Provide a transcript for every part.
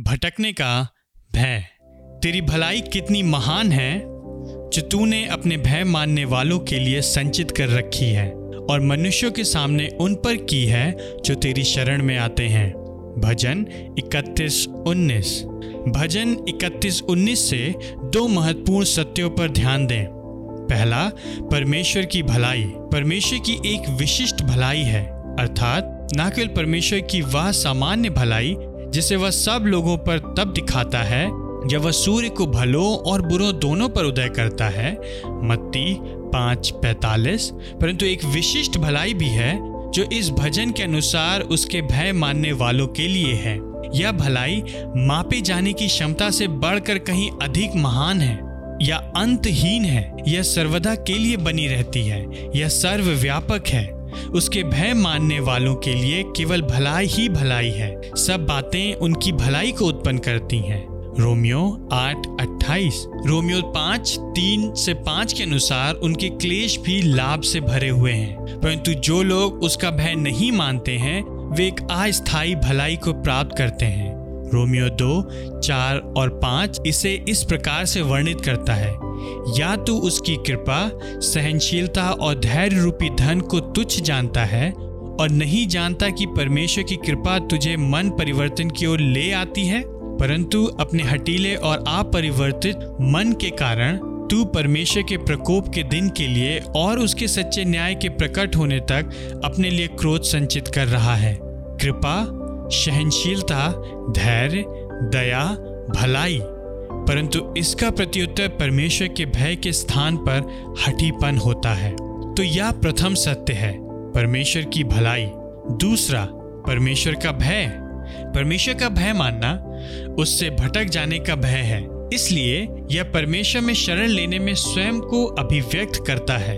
भटकने का भय। तेरी भलाई कितनी महान है जो तूने अपने भय मानने वालों के लिए संचित कर रखी है और मनुष्यों के सामने उन पर की है जो तेरी शरण में आते हैं। भजन 31:19। भजन 31:19 से दो महत्वपूर्ण सत्यों पर ध्यान दें। पहला, परमेश्वर की भलाई। परमेश्वर की एक विशिष्ट भलाई है, अर्थात न केवल परमेश्वर की वह सामान्य भलाई जिसे वह सब लोगों पर तब दिखाता है जब वह सूर्य को भलों और बुरों दोनों पर उदय करता है, मत्ती 5:45, परंतु एक विशिष्ट भलाई भी है जो इस भजन के अनुसार उसके भय मानने वालों के लिए है। यह भलाई मापे जाने की क्षमता से बढ़कर कहीं अधिक महान है या अंतहीन है। यह सर्वदा के लिए बनी रहती है। यह सर्वव्यापक है। उसके भय मानने वालों के लिए केवल भलाई ही भलाई है। सब बातें उनकी भलाई को उत्पन्न करती हैं। रोमियों 8:28। रोमियों 5:3-5 के अनुसार उनके क्लेश भी लाभ से भरे हुए हैं, परंतु जो लोग उसका भय नहीं मानते हैं वे एक अस्थायी भलाई को प्राप्त करते हैं। रोमियों 2:4-5 इसे इस प्रकार से वर्णित करता है, या तू उसकी कृपा, सहनशीलता और धैर्य रूपी धन को तुच्छ जानता है और नहीं जानता कि परमेश्वर की कृपा तुझे मन परिवर्तन की ओर ले आती है, परंतु अपने हटीले और अपरिवर्तित मन के कारण तू परमेश्वर के प्रकोप के दिन के लिए और उसके सच्चे न्याय के प्रकट होने तक अपने लिए क्रोध संचित कर रहा है। कृपा, सहनशीलता, धैर्य, दया, भलाई, परंतु इसका प्रत्युत्तर परमेश्वर के भय के स्थान पर हठीपन होता है। तो यह प्रथम सत्य है, परमेश्वर की भलाई। दूसरा, परमेश्वर का भय। परमेश्वर का भय मानना उससे भटक जाने का भय है, इसलिए यह परमेश्वर में शरण लेने में स्वयं को अभिव्यक्त करता है।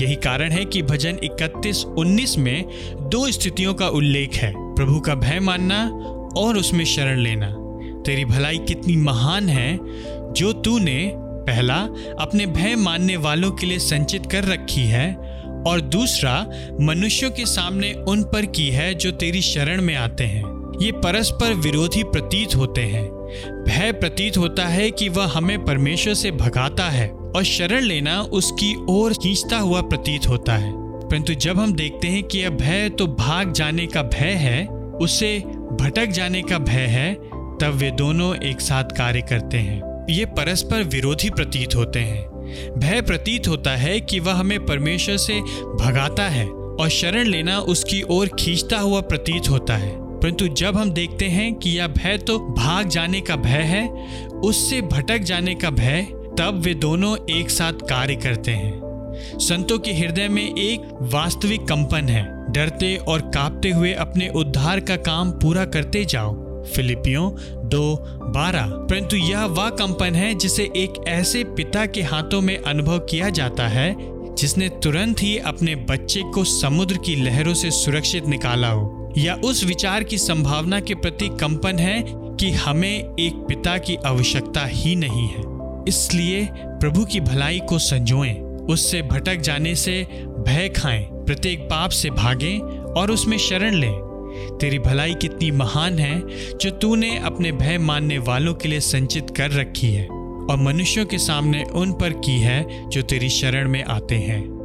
यही कारण है कि भजन 31:19 में दो स्थितियों का उल्लेख है, प्रभु का भय मानना और उसमें शरण लेना। तेरी भलाई कितनी महान है जो तूने पहला अपने भय मानने वालों के लिए संचित कर रखी है और दूसरा मनुष्यों के सामने उन पर की है जो तेरी शरण में आते हैं। ये परस्पर विरोधी प्रतीत होते हैं। भय प्रतीत होता है कि वह हमें परमेश्वर से भगाता है और शरण लेना उसकी ओर खींचता हुआ प्रतीत होता है, परंतु जब हम देखते हैं कि यह भय तो भाग जाने का भय है, उसे भटक जाने का भय है, तब वे दोनों एक साथ कार्य करते हैं। ये परस्पर विरोधी प्रतीत होते हैं। भय प्रतीत होता है कि वह हमें परमेश्वर से भगाता है और शरण लेना उसकी ओर खींचता हुआ प्रतीत होता है, परंतु जब हम देखते हैं कि यह भय तो भाग जाने का भय है, उससे भटक जाने का भय, तब वे दोनों एक साथ कार्य करते हैं। संतों के हृदय में एक वास्तविक कंपन है, डरते और कांपते हुए अपने उद्धार का काम पूरा करते जाओ, फिलिपियों 2:12, परंतु यह वह कंपन है जिसे एक ऐसे पिता के हाथों में अनुभव किया जाता है जिसने तुरंत ही अपने बच्चे को समुद्र की लहरों से सुरक्षित निकाला हो। यह उस विचार की संभावना के प्रति कंपन है कि हमें एक पिता की आवश्यकता ही नहीं है। इसलिए प्रभु की भलाई को संजोएं, उससे भटक जाने से भय खाएं, प्रत्येक पाप से भागें और उसमें शरण लें। तेरी भलाई कितनी महान है जो तूने अपने भय मानने वालों के लिए संचित कर रखी है और मनुष्यों के सामने उन पर की है जो तेरी शरण में आते हैं।